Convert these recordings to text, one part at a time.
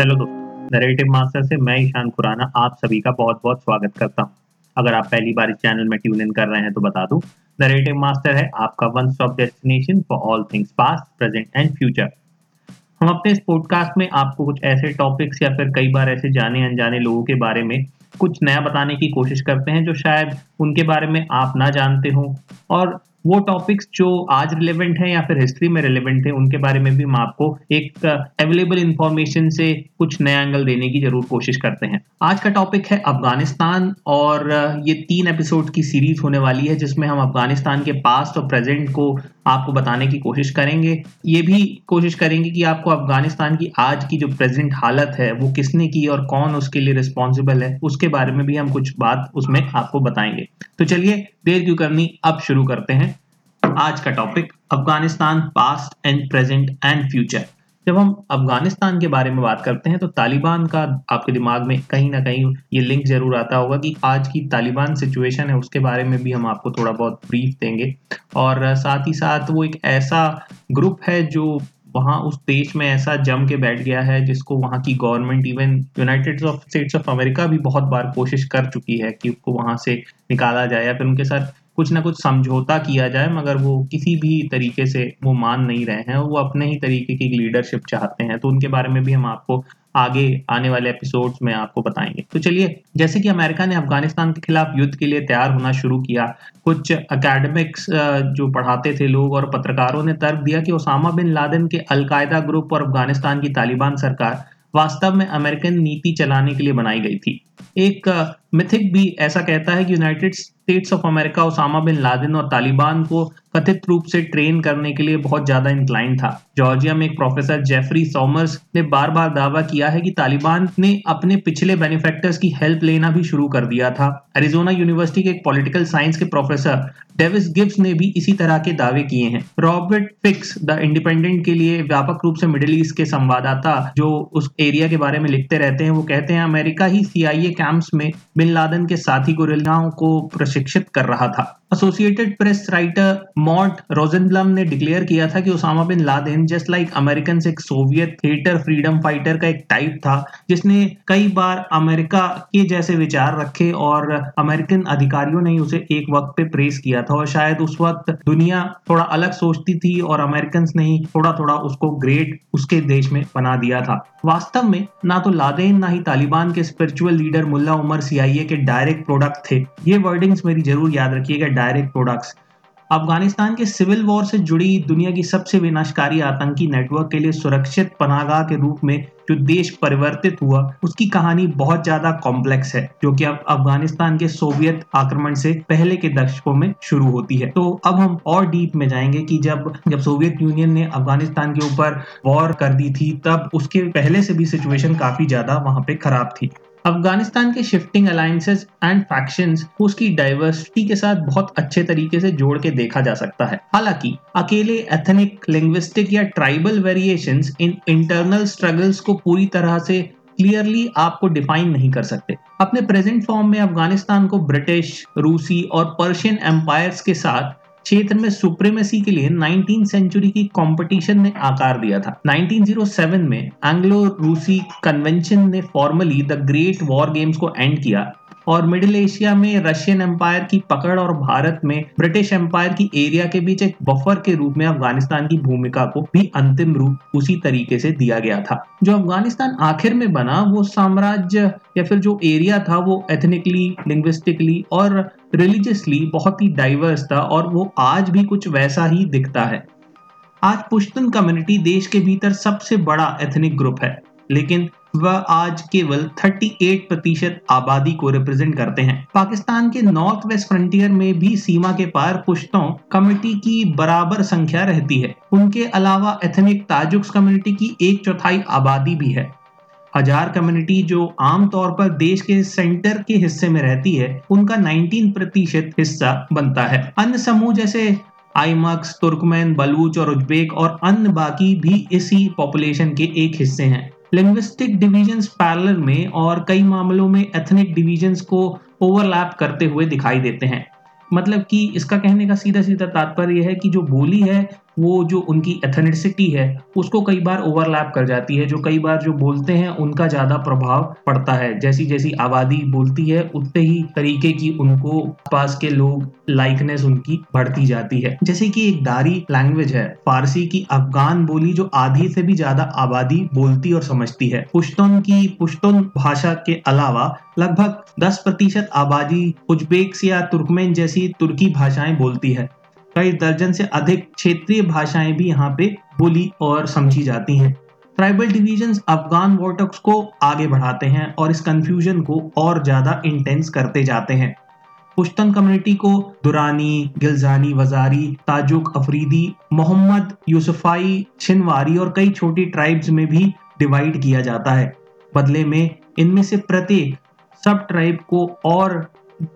Hello दोस्तों, narrative master से मैं ईशान खुराना आप सभी का बहुत बहुत स्वागत करता हूं। अगर आप पहली बार इस चैनल में ट्यून इन कर रहे हैं तो बता दूं, नरेटिव मास्टर है आपका one stop destination for all things past, present and future. हम अपने इस पॉडकास्ट में आपको कुछ ऐसे टॉपिक्स या फिर कई बार ऐसे जाने अनजाने लोगों के बारे में कुछ नया बताने की कोशिश करते हैं जो शायद उनके बारे में आप ना जानते हों, और वो टॉपिक्स जो आज रिलेवेंट हैं या फिर हिस्ट्री में रिलेवेंट हैं उनके बारे में भी हम आपको एक अवेलेबल इंफॉर्मेशन से कुछ नया एंगल देने की जरूर कोशिश करते हैं। आज का टॉपिक है अफगानिस्तान, और ये 3 एपिसोड की सीरीज होने वाली है जिसमें हम अफगानिस्तान के पास्ट और प्रेजेंट को आपको बताने की कोशिश करेंगे। ये भी कोशिश करेंगे कि आपको अफगानिस्तान की आज की जो प्रेजेंट हालत है वो किसने की और कौन उसके लिए रिस्पॉन्सिबल है, उसके बारे में भी हम कुछ बात उसमें आपको बताएंगे। तो चलिए देर क्यों करनी, अब शुरू करते हैं। आज का topic Afghanistan past and present and future. जब हम अफगानिस्तान के बारे में बात करते हैं तो तालिबान का आपके दिमाग में कहीं ना कहीं ये लिंक जरूर आता होगा कि आज की तालिबान सिचुएशन है उसके बारे में भी हम आपको थोड़ा बहुत ब्रीफ देंगे, और साथ ही साथ वो एक ऐसा ग्रुप है जो वहाँ उस देश में ऐसा जम के बैठ गया है जिसको वहाँ की government, even United States of America भी बहुत बार कोशिश कर चुकी है कि उसको वहाँ से निकाला जाए या फिर उनके साथ कुछ ना कुछ समझौता किया जाए, मगर वो किसी भी तरीके से वो मान नहीं रहे हैं। वो अपने ही तरीके की लीडरशिप चाहते हैं, तो उनके बारे में भी हम आपको आगे आने वाले एपिसोड्स में आपको बताएंगे। तो चलिए, जैसे कि अमेरिका ने अफगानिस्तान के खिलाफ युद्ध के लिए तैयार होना शुरू किया, कुछ एकेडमिक्स जो पढ़ाते थे लोग और पत्रकारों ने तर्क दिया कि ओसामा बिन लादेन के अलकायदा ग्रुप और अफगानिस्तान की तालिबान सरकार वास्तव में अमेरिकन नीति चलाने के लिए बनाई गई थी। एक मिथिक भी ऐसा कहता है कि United States of America Osama bin Laden और तालिबान को कथित रूप से ट्रेन करने के लिए बहुत ज्यादा इंक्लाइन था। जॉर्जिया में एक प्रोफेसर जेफरी सॉमर्स ने बार बार दावा किया है कि तालिबान ने अपने पिछले बेनिफैक्टर्स की हेल्प लेना भी शुरू कर दिया था। एरिजोना यूनिवर्सिटी के एक पॉलिटिकल साइंस के प्रोफेसर डेविस गिव्स ने भी इसी तरह के दावे किए हैं। रॉबर्ट फिक्स द इंडिपेंडेंट के लिए व्यापक रूप से मिडिल ईस्ट के संवाददाता जो उस एरिया के बारे में लिखते रहते हैं, वो कहते हैं अमेरिका ही CIA कैंप्स में बिन लादेन के साथी गुरिल्लाओं को प्रशिक्षित कर रहा था। Associated Press writer Mort Rosenblum ने डिक्लेयर किया था कि Osama bin Laden just like American एक सोवियत थिएटर फ्रीडम फाइटर का एक टाइप था जिसने कई बार अमेरिका के जैसे विचार रखे, और अमेरिकन अधिकारियों ने उसे एक वक्त पे प्रेस किया था, और शायद उस वक्त दुनिया थोड़ा अलग सोचती थी और अमेरिकन ने थोड़ा थोड़ा उसको ग्रेट उसके देश में बना दिया था। वास्तव में ना तो लादेन ना ही तालिबान के spiritual leader Mullah Omar CIA के डायरेक्ट प्रोडक्ट थे। ये वर्डिंग्स मेरी जरूर याद रखिएगा, डायरेक्ट प्रोडक्ट्स। अफगानिस्तान के सिविल वॉर से जुड़ी दुनिया की सबसे विनाशकारी आतंकी नेटवर्क के लिए सुरक्षित पनाहगाह के रूप में जो देश परिवर्तित हुआ, उसकी कहानी बहुत ज्यादा कॉम्प्लेक्स है, जो कि अब अफगानिस्तान के सोवियत आक्रमण से पहले के दशकों में शुरू होती है। तो अब हम और डीप में जाएंगे कि जब सोवियत यूनियन ने अफगानिस्तान के ऊपर वॉर कर दी थी, तब उसके पहले से भी सिचुएशन काफी ज्यादा वहां पे खराब थी। अफगानिस्तान के शिफ्टिंग अलायंसेस एंड फैक्शंस को उसकी डाइवर्सिटी के साथ बहुत अच्छे तरीके से जोड़ के देखा जा सकता है। हालांकि अकेले एथनिक, लिंग्विस्टिक या ट्राइबल वेरिएशंस इन इंटरनल स्ट्रगल्स को पूरी तरह से क्लियरली आपको डिफाइन नहीं कर सकते। अपने प्रेजेंट फॉर्म में अफगानिस्तान को ब्रिटिश, रूसी और पर्शियन एम्पायर्स के साथ क्षेत्र में सुप्रीमेसी के लिए 19वीं सेंचुरी की कंपटीशन ने आकार दिया था। 1907 में एंग्लो रूसी कन्वेंशन ने formally the great war games को एंड किया, और मिडिल एशिया में रशियन एम्पायर की पकड़ और भारत में ब्रिटिश एम्पायर की एरिया के बीच एक बफर के रूप में अफगानिस्तान की भूमिका को भी अंतिम रूप उसी तरीके से दिया गया था। जो अफगानिस्तान आखिर में बना वो साम्राज्य या फिर जो एरिया था वो एथनिकली, लिंग्विस्टिकली और रिलीजियसली बहुत ही डाइवर्स था, और वो आज भी कुछ वैसा ही दिखता है। आज पुश्तून कम्युनिटी देश के भीतर सबसे बड़ा एथनिक ग्रुप है, लेकिन वह आज केवल 38% आबादी को रिप्रेजेंट करते हैं। पाकिस्तान के नॉर्थ वेस्ट फ्रंटियर में भी सीमा के पार पुश्तों कम्युनिटी की बराबर संख्या रहती है। उनके अलावा एथनिक ताजुक्स कम्युनिटी की 1/4 आबादी भी है। हज़ार कम्युनिटी जो आमतौर पर देश के सेंटर के हिस्से में रहती है, उनका 19% हिस्सा बनता है। अन्य समूह जैसे आइमक्स, तुर्कमेन, बलूच और उज्बेक और अन्य बाकी भी इसी पॉपुलेशन के एक हिस्से हैं। लिंग्विस्टिक डिवीजन्स पैरेलल में और कई मामलों में एथनिक डिवीजन्स को ओवरलैप करते हुए दिखाई देते हैं। मतलब कि इसका कहने का सीधा सीधा तात्पर्य है कि जो बोली है वो जो उनकी एथनिसिटी है उसको कई बार ओवरलैप कर जाती है, जो कई बार जो बोलते हैं उनका ज़्यादा प्रभाव पड़ता है। जैसी जैसी आबादी बोलती है उतने ही तरीके की उनको पास के लोग लाइकनेस उनकी बढ़ती जाती है। जैसे कि एक दारी लैंग्वेज है फारसी की अफगान बोली जो आधी से भी ज़्यादा आबादी बोलती और समझती है। पुश्तून की पुश्तून भाषा के अलावा लगभग 10% आबादी उज्बेक्स या तुर्कमेन जैसी तुर्की भाषाएं बोलती है। कई दर्जन से अधिक क्षेत्रीय भाषाएं भी यहाँ पे बोली और समझी जाती हैं। ट्राइबल डिवीजन्स अफगान वॉर्टक्स को आगे बढ़ाते हैं और इस कन्फ्यूजन को और ज़्यादा इंटेंस करते जाते हैं। पुश्तन कम्युनिटी को दुरानी, गिलजानी, वजारी, ताजुक, अफरीदी, मोहम्मद, यूसुफाई, छिनवारी और कई छोटी ट्राइब्स में भी डिवाइड किया जाता है। बदले में इनमें से प्रत्येक सब ट्राइब को और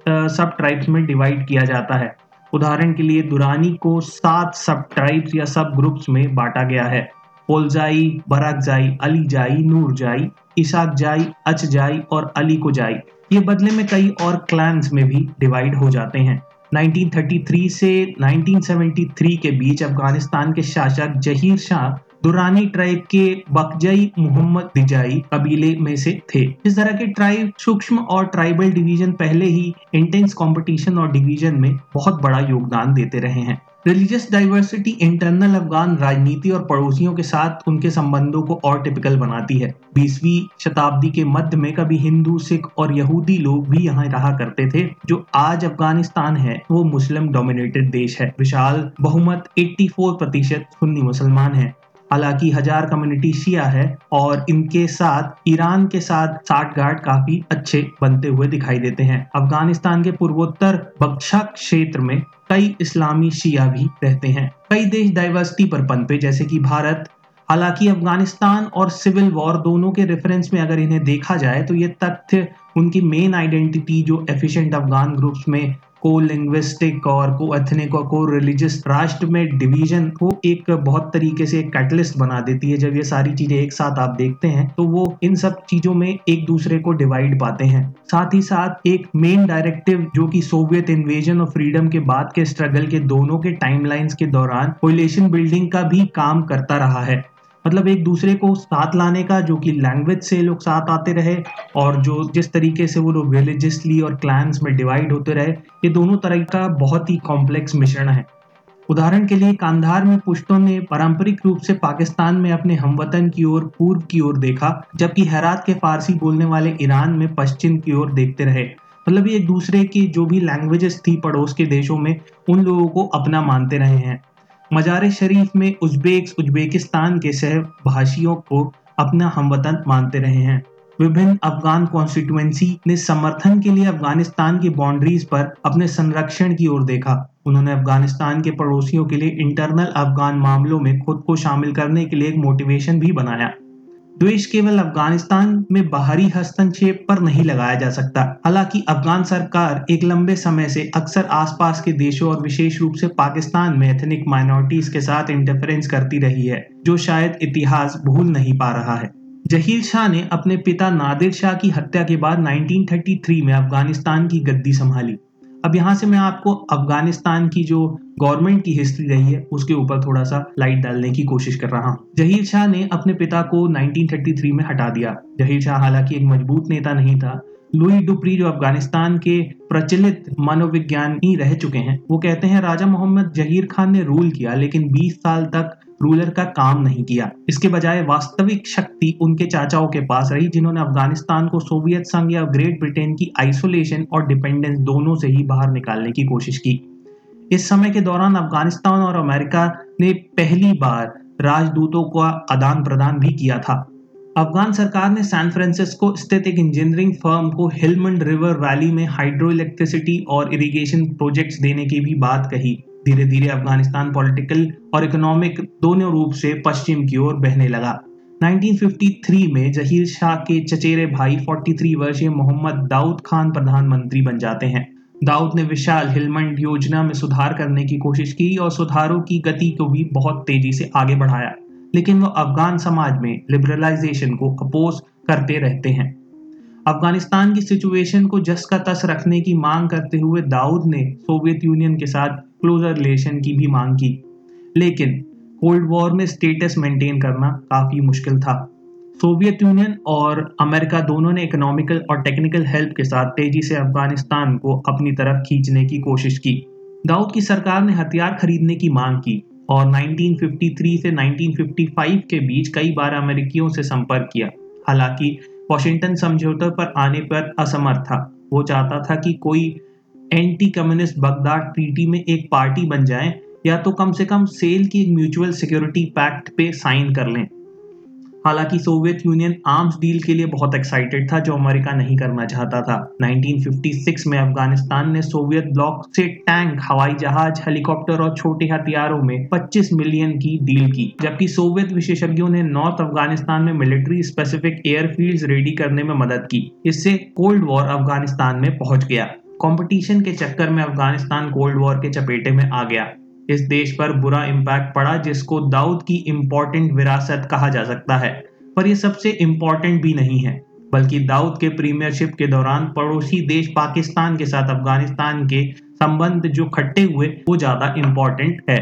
सब ट्राइब्स में डिवाइड किया जाता है। उदाहरण के लिए दुरानी को 7 सब ट्राइब्स या सब ग्रुप्स में बांटा गया है। पोलजाई, बराकजाई, अलीजाई, नूरजाई, इशाकजाई, अचजाई और अलीकोजाई। ये बदले में कई और क्लैंस में भी डिवाइड हो जाते हैं। 1933 से 1973 के बीच अफगानिस्तान के शासक जहीर शाह दुरानी ट्राइब के बकजई मोहम्मद दिजाई कबीले में से थे। इस तरह के ट्राइब सूक्ष्म और ट्राइबल डिवीजन पहले ही इंटेंस कंपटीशन और डिवीजन में बहुत बड़ा योगदान देते रहे हैं। रिलीजियस डाइवर्सिटी इंटरनल अफगान राजनीति और पड़ोसियों के साथ उनके संबंधों को और टिपिकल बनाती है। 20वीं शताब्दी के मध्य में कभी हिंदू, सिख और यहूदी लोग भी यहाँ रहा करते थे। जो आज अफगानिस्तान है वो मुस्लिम डोमिनेटेड देश है। विशाल बहुमत 84% सुन्नी मुसलमान है। हालांकि 1000 कम्युनिटी शिया है और इनके साथ ईरान के साथ साठगांठ काफी अच्छे बनते हुए दिखाई देते हैं। अफगानिस्तान के पूर्वोत्तर बख्शा क्षेत्र में कई इस्लामी शिया भी रहते हैं। कई देश डाइवर्सिटी पर पनपे, जैसे कि भारत। हालांकि अफगानिस्तान और सिविल वॉर दोनों के रेफरेंस में अगर इन्हें देखा जाए तो ये तथ्य उनकी मेन आइडेंटिटी जो एफिशिएंट अफगान ग्रुप्स में को लिंग्विस्टिक और को एथनिक और को रिलीजियस राष्ट्र में डिवीजन को एक बहुत तरीके से एक कैटलिस्ट बना देती है। जब ये सारी चीजें एक साथ आप देखते हैं तो वो इन सब चीजों में एक दूसरे को डिवाइड पाते हैं। साथ ही साथ एक मेन डायरेक्टिव जो कि सोवियत इन्वेजन और फ्रीडम के बाद के स्ट्रगल के दोनों के टाइमलाइंस के दौरान कोलिशन बिल्डिंग का भी काम करता रहा है। मतलब एक दूसरे को साथ लाने का, जो कि लैंग्वेज से लोग साथ आते रहे और जो जिस तरीके से वो लोग रिलीजियसली और क्लैंस में डिवाइड होते रहे, ये दोनों तरह का बहुत ही कॉम्प्लेक्स मिश्रण है। उदाहरण के लिए कांधार में पुश्तों ने पारंपरिक रूप से पाकिस्तान में अपने हमवतन की ओर पूर्व की ओर देखा, जबकि हेरात के फारसी बोलने वाले ईरान में पश्चिम की ओर देखते रहे। मतलब एक दूसरे की जो भी लैंग्वेजेस थी पड़ोस के देशों में, उन लोगों को अपना मानते रहे हैं। मजार शरीफ में उज्बेकिस्तान के सहभाषियों को अपना हमवतन मानते रहे हैं। विभिन्न अफगान कॉन्स्टिट्यूएंसी ने समर्थन के लिए अफगानिस्तान की बाउंड्रीज पर अपने संरक्षण की ओर देखा। उन्होंने अफगानिस्तान के पड़ोसियों के लिए इंटरनल अफगान मामलों में खुद को शामिल करने के लिए एक मोटिवेशन भी बनाया। द्वेष केवल अफगानिस्तान में बाहरी हस्तक्षेप पर नहीं लगाया जा सकता। हालांकि अफगान सरकार एक लंबे समय से अक्सर आसपास के देशों और विशेष रूप से पाकिस्तान में एथनिक माइनॉरिटीज के साथ इंटरफेरेंस करती रही है, जो शायद इतिहास भूल नहीं पा रहा है। जहीर शाह ने अपने पिता नादिर शाह की हत्या के बाद 1933 में अफगानिस्तान की गद्दी संभाली। अब यहाँ से मैं आपको अफगानिस्तान की जो गवर्नमेंट की हिस्ट्री रही है उसके ऊपर थोड़ा सा लाइट डालने की कोशिश कर रहा हूँ। जहीर शाह ने अपने पिता को 1933 में हटा दिया। जहीर शाह हालांकि एक मजबूत नेता नहीं था। लुई डुप्री, जो अफगानिस्तान के प्रचलित मनोविज्ञानी रह चुके हैं, वो कहते हैं राजा मोहम्मद जहीर खान ने रूल किया लेकिन 20 साल तक रूलर का काम नहीं किया। इसके बजाय वास्तविक शक्ति उनके चाचाओं के पास रही, जिन्होंने अफगानिस्तान को सोवियत संघ या ग्रेट ब्रिटेन की आइसोलेशन और डिपेंडेंस दोनों से ही बाहर निकालने की कोशिश की। इस समय के दौरान अफगानिस्तान और अमेरिका ने पहली बार राजदूतों का आदान प्रदान भी किया था। अफगान सरकार ने सैन फ्रांसिस्को स्थित एक इंजीनियरिंग फर्म को हिलमंड रिवर वैली में हाइड्रो इलेक्ट्रिसिटी और इरिगेशन प्रोजेक्ट्स देने की भी बात कही। धीरे धीरे अफगानिस्तान पॉलिटिकल और इकोनॉमिक दोनों रूप से पश्चिम की ओर बहने लगा। 1953 में जहीर शाह के चचेरे भाई 43 वर्षीय मोहम्मद दाऊद खान प्रधानमंत्री बन जाते हैं। दाऊद ने विशाल हिलमंड योजना में सुधार करने की कोशिश की और सुधारों की गति को भी बहुत तेजी से आगे बढ़ाया, लेकिन वह अफगान समाज में लिबरलाइजेशन को अपोज करते रहते हैं। अफगानिस्तान की सिचुएशन को जस का तस रखने की मांग करते हुए दाऊद ने सोवियत यूनियन के साथ क्लोजर रिलेशन की भी मांग की, लेकिन कोल्ड वॉर में स्टेटस मेंटेन करना काफ़ी मुश्किल था। सोवियत यूनियन और अमेरिका दोनों ने इकोनॉमिकल और टेक्निकल हेल्प के साथ तेजी से अफगानिस्तान को अपनी तरफ खींचने की कोशिश की। दाऊद की सरकार ने हथियार खरीदने की मांग की और 1953 से 1955 के बीच कई बार अमेरिकियों से संपर्क किया। हालांकि वॉशिंगटन समझौते पर आने पर असमर्थ था। वो चाहता था कि कोई एंटी कम्युनिस्ट बगदाद ट्रीटी में एक पार्टी बन जाए या तो कम से कम सेल की एक म्यूचुअल सिक्योरिटी पैक्ट पे साइन कर लें। हालांकि सोवियत यूनियन आर्म्स डील के लिए बहुत एक्साइटेड था जो अमेरिका नहीं करना चाहता था। 1956 में अफगानिस्तान ने सोवियत ब्लॉक से टैंक, हवाई जहाज, हेलीकॉप्टर और छोटे हथियारों में 25 मिलियन की डील की, जबकि सोवियत विशेषज्ञों ने नॉर्थ अफगानिस्तान में मिलिट्री स्पेसिफिक एयरफील्ड्स रेडी करने में मदद की। इससे कोल्ड वॉर अफगानिस्तान में पहुंच गया। कंपटीशन के चक्कर में अफगानिस्तान कोल्ड वॉर के चपेटे में आ गया। इस देश पर बुरा इम्पैक्ट पड़ा जिसको दाऊद की इम्पोर्टेंट विरासत कहा जा सकता है, पर यह सबसे इम्पोर्टेंट भी नहीं है, बल्कि दाऊद के प्रीमियरशिप के दौरान पड़ोसी देश पाकिस्तान के साथ अफगानिस्तान के संबंध जो खट्टे हुए वो ज़्यादा इम्पोर्टेंट है।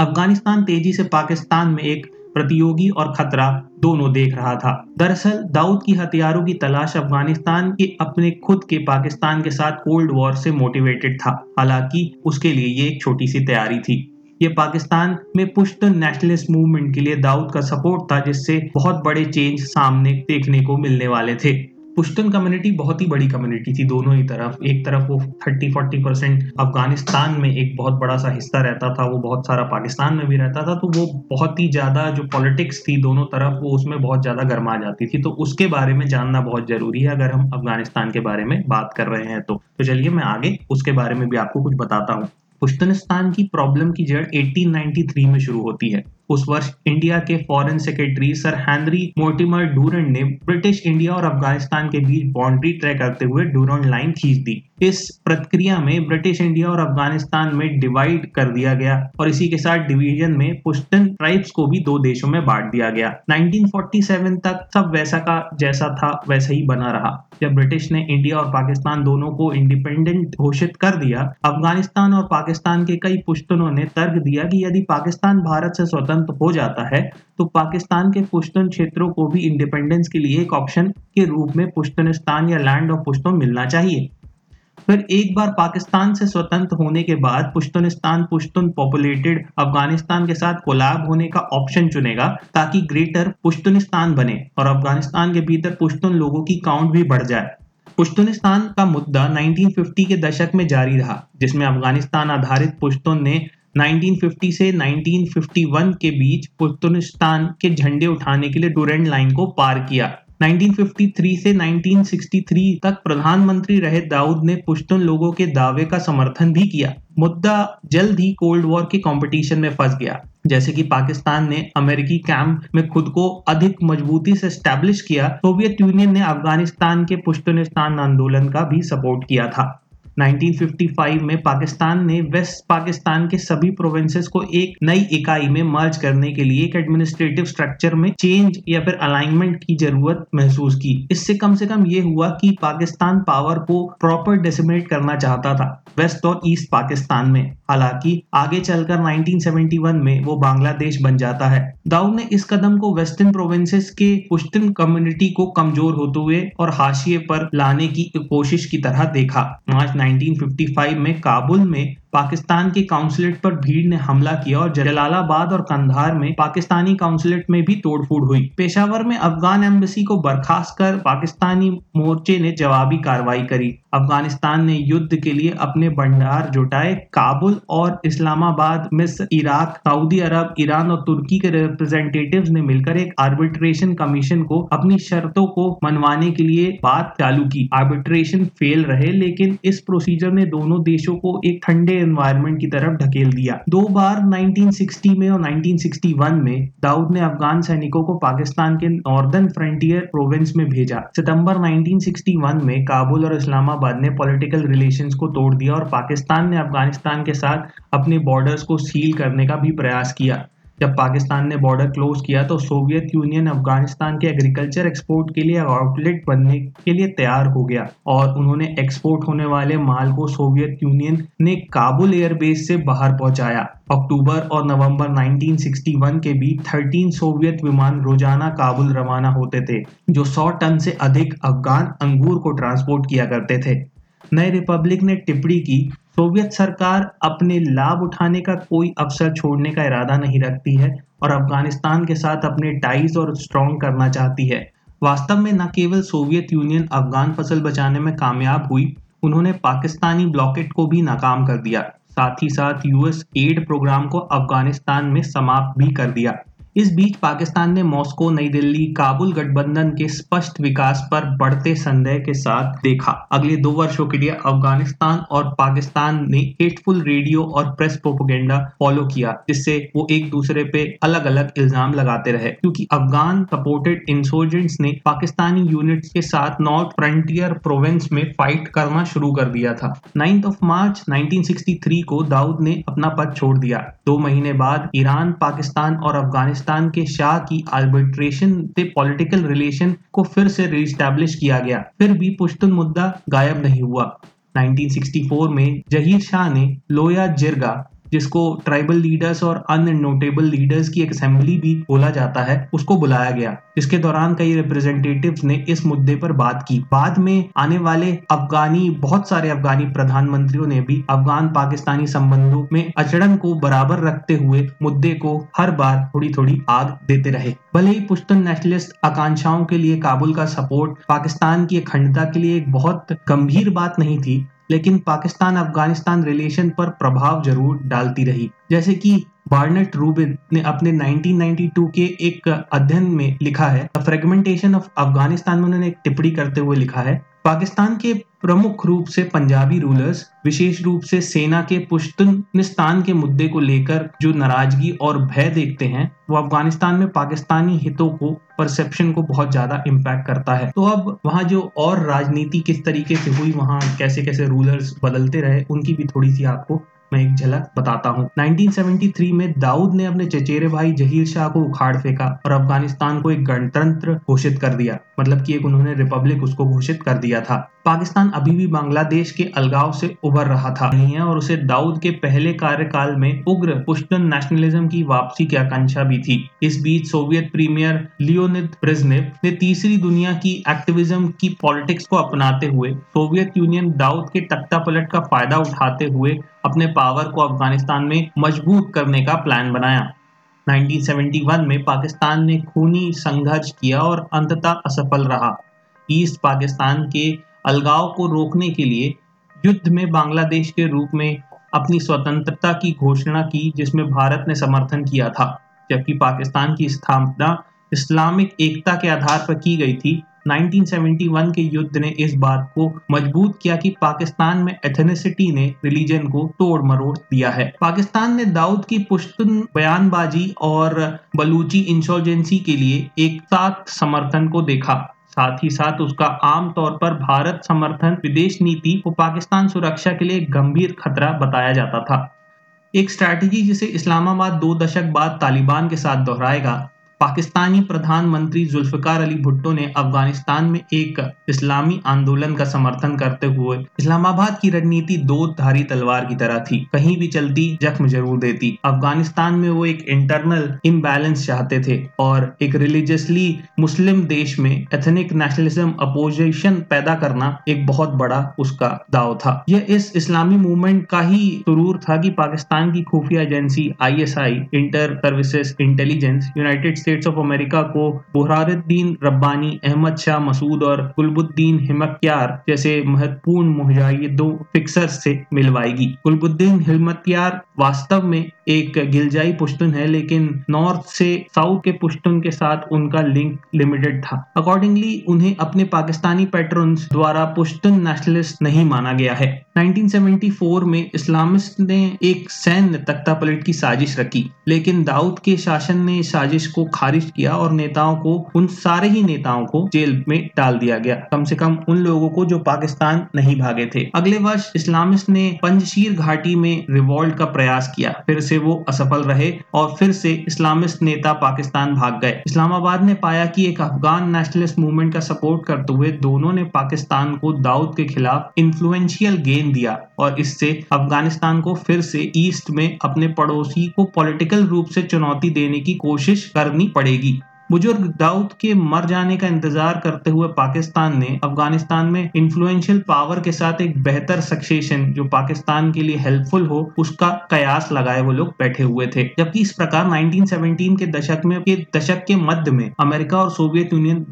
अफगानिस्तान तेजी से पाकिस्तान में एक प्रतियोगी और खतरा दोनों देख रहा था। दरअसल दाऊद की हथियारों की तलाश अफगानिस्तान के अपने खुद के पाकिस्तान के साथ कोल्ड वॉर से मोटिवेटेड था। हालांकि उसके लिए ये एक छोटी सी तैयारी थी। ये पाकिस्तान में पुश्तून नेशनलिस्ट मूवमेंट के लिए दाऊद का सपोर्ट था, जिससे बहुत बड़े चेंज सामने देखने को मिलने वाले थे। पुश्तून कम्युनिटी बहुत ही बड़ी कम्युनिटी थी दोनों ही तरफ। एक तरफ वो 30-40% अफगानिस्तान में एक बहुत बड़ा सा हिस्सा रहता था, वो बहुत सारा पाकिस्तान में भी रहता था, तो वो बहुत ही ज़्यादा जो पॉलिटिक्स थी दोनों तरफ वो उसमें बहुत ज़्यादा गर्मा जाती थी। तो उसके बारे में जानना बहुत ज़रूरी है अगर हम अफगानिस्तान के बारे में बात कर रहे हैं। तो चलिए मैं आगे उसके बारे में भी आपको कुछ बताता हूँ। पुश्तूनिस्तान की प्रॉब्लम की जड़ 1893 में शुरू होती है। उस वर्ष इंडिया के foreign secretary sir Henry Mortimer Durand ने ब्रिटिश इंडिया और अफगानिस्तान के बीच बाउंड्री तय करते हुए डूरंड लाइन खींच दी। इस प्रतिक्रिया में ब्रिटिश इंडिया और अफगानिस्तान में डिवाइड कर दिया गया और इसी के साथ डिवीजन में पुश्तून ट्राइब्स को भी दो देशों में बांट दिया गया। 1947 तक सब वैसा का जैसा था वैसा ही बना रहा। जब ब्रिटिश ने इंडिया और पाकिस्तान दोनों को इंडिपेंडेंट घोषित कर दिया, अफगानिस्तान और पाकिस्तान के कई पुश्तूनों ने तर्क दिया कि यदि पाकिस्तान भारत से स्वतंत्र हो जाता है तो पाकिस्तान के पुश्तून क्षेत्रों को भी इंडिपेंडेंस के लिए एक ऑप्शन के रूप में पुश्तूनिस्तान या लैंड ऑफ पुश्तून मिलना चाहिए। फिर एक बार पाकिस्तान से स्वतंत्र होने के बाद पुश्तूनिस्तान पुश्तून पॉपुलेटेड अफगानिस्तान के साथ कोलैब होने का ऑप्शन चुनेगा ताकि ग्रेटर पुश्तूनिस्तान बने और अफगानिस्तान के भीतर पुश्तून लोगों की काउंट भी बढ़ जाए। पुश्तूनिस्तान का मुद्दा 1950 के दशक में जारी रहा, जिसमें अफगानिस्तान आधारित पुश्तून ने 1950 से 1951 के बीच पुश्तूनिस्तान के झंडे उठाने के लिए डूरंड लाइन को पार किया। 1953 से 1963 तक प्रधानमंत्री रहे दाऊद ने पुश्तून लोगों के दावे का समर्थन भी किया। मुद्दा जल्द ही कोल्ड वॉर के कंपटीशन में फंस गया। जैसे कि पाकिस्तान ने अमेरिकी कैंप में खुद को अधिक मजबूती से स्टैब्लिश किया, सोवियत यूनियन ने अफगानिस्तान के पुश्तूनिस्तान आंदोलन का भी सपोर्ट किया था। 1955 में पाकिस्तान ने वेस्ट पाकिस्तान के सभी प्रोविंसेस को एक नई इकाई में मर्ज करने के लिए एक एडमिनिस्ट्रेटिव स्ट्रक्चर में चेंज या फिर अलाइनमेंट की जरूरत महसूस की। इससे कम से कम ये हुआ कि पाकिस्तान पावर को प्रॉपर डेसिमेट करना चाहता था वेस्ट और ईस्ट पाकिस्तान में। हालांकि आगे चलकर 1971 में वो बांग्लादेश बन जाता है। दाऊद ने इस कदम को वेस्टर्न प्रोविंसेस के पुश्तून कम्युनिटी को कमजोर होते हुए और हाशिए पर लाने की कोशिश की तरह देखा। मार्च 1955 में काबुल में पाकिस्तान के काउंसलेट पर भीड़ ने हमला किया और जलालाबाद और कंधार में पाकिस्तानी काउंसलेट में भी तोड़फोड़ हुई। पेशावर में अफगान एम्बेसी को बर्खास्त कर पाकिस्तानी मोर्चे ने जवाबी कार्रवाई करी। अफगानिस्तान ने युद्ध के लिए अपने भंडार जुटाए। काबुल और इस्लामाबाद, मिस्र, इराक, सऊदी अरब, ईरान और तुर्की के रिप्रेजेंटेटिव्स ने मिलकर एक आर्बिट्रेशन कमीशन को अपनी शर्तों को मनवाने के लिए बात चालू की। आर्बिट्रेशन फेल रहे, लेकिन इस प्रोसीजर ने दोनों देशों को एक ठंडे एनवायरनमेंट की तरफ ढकेल दिया। दो बार 1960 में और 1961 में दाऊद ने अफगान सैनिकों को पाकिस्तान के नॉर्दर्न फ्रंटियर प्रोविंस में भेजा। सितंबर 1961 में काबुल और इस्लामाबाद ने पॉलिटिकल रिलेशंस को तोड़ दिया और पाकिस्तान ने अफगानिस्तान के साथ अपने बॉर्डर्स को सील करने का भी प्रयास किया। जब पाकिस्तान ने बॉर्डर क्लोज किया तो सोवियत यूनियन अफगानिस्तान के एग्रीकल्चर एक्सपोर्ट के लिए आउटलेट बनने के लिए तैयार हो गया और उन्होंने एक्सपोर्ट होने वाले माल को सोवियत यूनियन ने काबुल एयरबेस से बाहर पहुंचाया। अक्टूबर और नवंबर 1961 के बीच 13 सोवियत विमान रोजाना काबुल रवाना होते थे जो 100 टन से अधिक अफगान अंगूर को ट्रांसपोर्ट किया करते थे। नई रिपब्लिक ने टिप्पणी की, सोवियत सरकार अपने लाभ उठाने का कोई अवसर छोड़ने का इरादा नहीं रखती है और अफगानिस्तान के साथ अपने टाइज और स्ट्रॉन्ग करना चाहती है। वास्तव में न केवल सोवियत यूनियन अफगान फसल बचाने में कामयाब हुई, उन्होंने पाकिस्तानी ब्लॉकेट को भी नाकाम कर दिया, साथ ही साथ यूएस एड प्रोग्राम को अफगानिस्तान में समाप्त भी कर दिया। इस बीच पाकिस्तान ने मॉस्को, नई दिल्ली, काबुल गठबंधन के स्पष्ट विकास पर बढ़ते संदेह के साथ देखा। अगले 2 वर्षों के लिए अफगानिस्तान और पाकिस्तान ने हेटफुल रेडियो और प्रेस प्रोपेगेंडा फॉलो किया, जिससे वो एक दूसरे पे अलग अलग इल्जाम लगाते रहे। क्योंकि अफगान सपोर्टेड इंसर्जेंट्स ने पाकिस्तानी यूनिट्स के साथ नॉर्थ फ्रंटियर प्रोविंस में फाइट करना शुरू कर दिया था। 9 मार्च 1963 को दाऊद ने अपना पद छोड़ दिया। 2 महीने बाद ईरान, पाकिस्तान और अफगानिस्तान के शाह की आर्बिट्रेशन से पॉलिटिकल रिलेशन को फिर से रीस्टैब्लिश किया गया। फिर भी पुश्तून मुद्दा गायब नहीं हुआ। 1964 में जहीर शाह ने लोया जिरगा, जिसको ट्राइबल लीडर्स और अन्य नोटेबल लीडर्स की एक असेंबली भी बोला जाता है, उसको बुलाया गया, जिसके दौरान कई रिप्रेजेंटेटिव्स ने इस मुद्दे पर बात की। बाद में आने वाले बहुत सारे अफगानी प्रधानमंत्रियों ने भी अफगान पाकिस्तानी संबंधों में अचड़न को बराबर रखते हुए मुद्दे को हर बार थोड़ी थोड़ी आग देते रहे। भले ही पुश्तून नेशनलिस्ट आकांक्षाओं के लिए काबुल का सपोर्ट पाकिस्तान की अखंडता के लिए एक बहुत गंभीर बात नहीं थी, लेकिन पाकिस्तान अफगानिस्तान रिलेशन पर प्रभाव जरूर डालती रही। जैसे कि बार्नेट रूबिन ने अपने 1992 के एक अध्ययन में लिखा है, फ्रेगमेंटेशन ऑफ अफगानिस्तान में उन्होंने एक टिप्पणी करते हुए लिखा है, पाकिस्तान के प्रमुख रूप से पंजाबी रूलर्स, विशेष रूप से सेना के पुश्तूनिस्तान के मुद्दे को लेकर जो नाराजगी और भय देखते हैं, वो अफगानिस्तान में पाकिस्तानी हितों को, परसेप्शन को बहुत ज्यादा इम्पैक्ट करता है। तो अब वहाँ जो और राजनीति किस तरीके से हुई, वहाँ कैसे कैसे रूलर्स बदलते रहे, उनकी भी थोड़ी सी आपको मैं एक झलक बताता हूँ। 1973 में दाऊद ने अपने चचेरे भाई जहीर शाह को उखाड़ फेंका और अफगानिस्तान को एक गणतंत्र घोषित कर दिया, मतलब कि एक उन्होंने रिपब्लिक उसको घोषित कर दिया था। पाकिस्तान अभी भी बांग्लादेश के अलगाव से उभर रहा था और उसे दाऊद के पहले कार्यकाल में उग्र पुश्तून नेशनलिज्म की वापसी की आकांक्षा भी थी। इस बीच सोवियत प्रीमियर लियोनिद ब्रेजनेव ने तीसरी दुनिया की एक्टिविज्म की पॉलिटिक्स को अपनाते हुए सोवियत यूनियन दाऊद के तख्तापलट का फायदा उठाते हुए अपने पावर को अफगानिस्तान में मजबूत करने का प्लान बनाया। 1971 में पाकिस्तान ने खूनी संघर्ष किया और अंततः असफल रहा। ईस्ट पाकिस्तान के अलगाव को रोकने के लिए युद्ध में बांग्लादेश के रूप में अपनी स्वतंत्रता की घोषणा की, जिसमें भारत ने समर्थन किया था, जबकि पाकिस्तान की स्थापना इस्लामिक एकता के आधार पर की गई थी। 1971 के युद्ध ने इस बात को मजबूत किया कि पाकिस्तान में एथनिसिटी ने रिलीजन को तोड़ मरोड़ दिया है। पाकिस्तान ने दाऊद की पुश्तून बयानबाजी और बलूची इंसर्जेंसी के लिए एक साथ समर्थन को देखा, साथ ही साथ उसका आमतौर पर भारत समर्थन विदेश नीति को पाकिस्तान सुरक्षा के लिए गंभीर खतरा बताया जाता था। एक स्ट्रैटेजी जिसे इस्लामाबाद 2 दशक बाद तालिबान के साथ दोहराएगा। पाकिस्तानी प्रधानमंत्री जुल्फिकार अली भुट्टो ने अफगानिस्तान में एक इस्लामी आंदोलन का समर्थन करते हुए इस्लामाबाद की रणनीति 2 धारी तलवार की तरह थी, कहीं भी चलती जख्म जरूर देती। अफगानिस्तान में वो एक इंटरनल इम्बैलेंस चाहते थे और एक रिलीजियसली मुस्लिम देश में एथनिक नेशनलिज्म अपोजिशन पैदा करना एक बहुत बड़ा उसका दाव था। यह इस इस्लामी मूवमेंट का ही सुरूर था कि पाकिस्तान की खुफिया agency ISI, inter services intelligence, United of America को बुरहानुद्दीन रब्बानी, अहमद शाह मसूद और गुलबुद्दीन हेमक्यार जैसे महत्वपूर्ण मुजाहिदों फिक्सर्स से मिलवाएगी। गुलबुद्दीन हेमक्यार वास्तव में एक गिलजाई पुश्तून है, लेकिन नॉर्थ से साउथ के पुश्तून के साथ उनका लिंक लिमिटेड था। अकॉर्डिंगली उन्हें अपने पाकिस्तानी पैट्रन्स द्वारा पुश्तून नेशनलिस्ट नहीं माना गया है। 1974 में इस्लामिस्ट ने एक सैन्य तख्तापलट की साजिश रखी, लेकिन दाऊद के शासन ने साजिश को खारिज किया और नेताओं को, उन सारे ही नेताओं को जेल में डाल दिया गया, कम से कम उन लोगों को जो पाकिस्तान नहीं भागे थे। अगले वर्ष इस्लामिस्ट ने पंजशीर घाटी में रिवॉल्ट का प्रयास किया, फिर से वो असफल रहे और फिर से इस्लामिस्ट नेता पाकिस्तान भाग गए। इस्लामाबाद ने पाया कि एक अफगान नेशनलिस्ट मूवमेंट का सपोर्ट करते हुए दोनों ने पाकिस्तान को दाऊद के खिलाफ इन्फ्लुएंशियल गेन दिया और इससे अफगानिस्तान को फिर से ईस्ट में अपने पड़ोसी को पॉलिटिकल रूप से चुनौती देने की कोशिश करनी पड़ेगी। बुजुर्ग दाऊद के मर जाने का इंतजार करते हुए पाकिस्तान ने अफगानिस्तान में इन्फ्लुएंशियल पावर के साथ एक बेहतर सक्सेशन जो पाकिस्तान के लिए हेल्पफुल हो उसका कयास लगाए वो लोग बैठे हुए थे। जबकि इस प्रकार 1917 के दशक के मध्य में अमेरिका और सोवियत यूनियन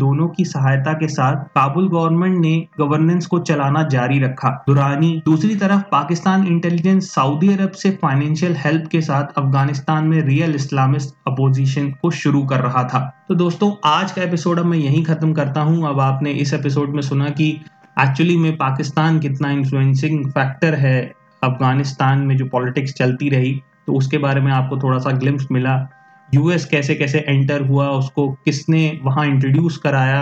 दोनों की सहायता के साथ काबुल गवर्नमेंट ने गवर्नेंस को चलाना जारी रखा। दुरानी दूसरी तरफ पाकिस्तान इंटेलिजेंस सऊदी अरब से फाइनेंशियल हेल्प के साथ अफगानिस्तान में रियल इस्लामिस्ट अपोजिशन को शुरू कर रहा था। तो दोस्तों आज का एपिसोड अब मैं यहीं खत्म करता हूं। अब आपने इस एपिसोड में सुना कि एक्चुअली में पाकिस्तान कितना इन्फ्लुएंसिंग फैक्टर है अफगानिस्तान में जो पॉलिटिक्स चलती रही, तो उसके बारे में आपको थोड़ा सा ग्लिम्स मिला। यूएस कैसे कैसे एंटर हुआ, उसको किसने वहाँ इंट्रोड्यूस कराया,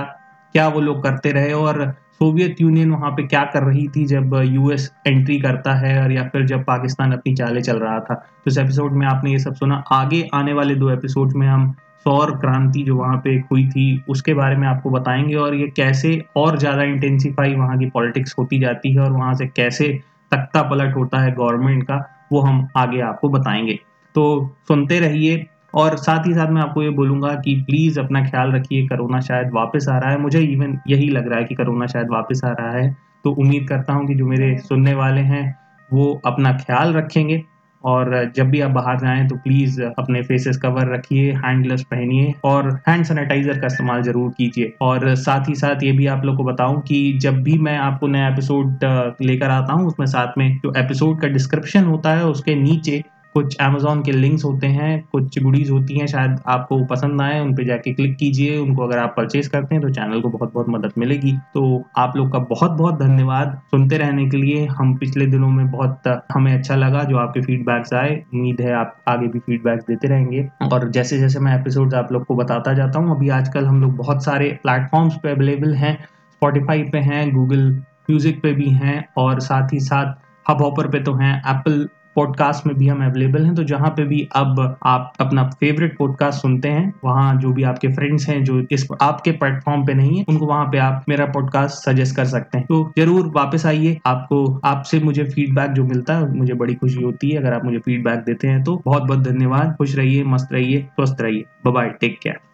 क्या वो लोग करते रहे और सोवियत यूनियन वहाँ पे क्या कर रही थी जब यूएस एंट्री करता है और या फिर जब पाकिस्तान अपनी चालें चल रहा था। तो इस एपिसोड में आपने ये सब सुना। आगे आने वाले 2 एपिसोड में हम सौर क्रांति जो वहाँ पे हुई थी उसके बारे में आपको बताएंगे और ये कैसे और ज़्यादा इंटेंसीफाई वहाँ की पॉलिटिक्स होती जाती है और वहाँ से कैसे तख्ता पलट होता है गवर्नमेंट का, वो हम आगे आपको बताएंगे। तो सुनते रहिए और साथ ही साथ मैं आपको ये बोलूँगा कि प्लीज़ अपना ख्याल रखिए। कोरोना शायद वापस आ रहा है, मुझे इवन यही लग रहा है कि कोरोना शायद वापस आ रहा है। तो उम्मीद करता हूँ कि जो मेरे सुनने वाले हैं वो अपना ख्याल रखेंगे और जब भी आप बाहर जाएं तो प्लीज़ अपने फेसेस कवर रखिए, हैंड ग्लव्स पहनिए और हैंड सैनिटाइज़र का इस्तेमाल ज़रूर कीजिए। और साथ ही साथ ये भी आप लोग को बताऊं कि जब भी मैं आपको नया एपिसोड लेकर आता हूं उसमें साथ में जो एपिसोड का डिस्क्रिप्शन होता है उसके नीचे कुछ Amazon के लिंक्स होते हैं, कुछ गुडीज़ होती हैं, शायद आपको पसंद आए, उन पे जाके क्लिक कीजिए। उनको अगर आप परचेस करते हैं तो चैनल को बहुत बहुत मदद मिलेगी। तो आप लोग का बहुत बहुत धन्यवाद सुनते रहने के लिए। हम पिछले दिनों में बहुत हमें अच्छा लगा जो आपके फीडबैक्स आए, उम्मीद है आप आगे भी फीडबैक्स देते रहेंगे और जैसे जैसे मैं एपिसोड आप लोग को बताता जाता हूँ। अभी आजकल हम लोग बहुत सारे प्लेटफॉर्म्स पे अवेलेबल हैं, स्पॉटिफाई पे हैं, गूगल म्यूज़िक पे भी हैं और साथ ही साथ हब हॉपर पे तो हैं, एप्पल पॉडकास्ट में भी हम अवेलेबल हैं। तो जहाँ पे भी अब आप अपना फेवरेट पॉडकास्ट सुनते हैं वहाँ जो भी आपके फ्रेंड्स हैं जो इस आपके प्लेटफॉर्म पे नहीं है उनको वहाँ पे आप मेरा पॉडकास्ट सजेस्ट कर सकते हैं। तो जरूर वापस आइए। आपको आपसे मुझे फीडबैक जो मिलता है मुझे बड़ी खुशी होती है। अगर आप मुझे फीडबैक देते हैं तो बहुत बहुत धन्यवाद। खुश रहिए, मस्त रहिए, स्वस्थ रहिए। Bye bye, take care.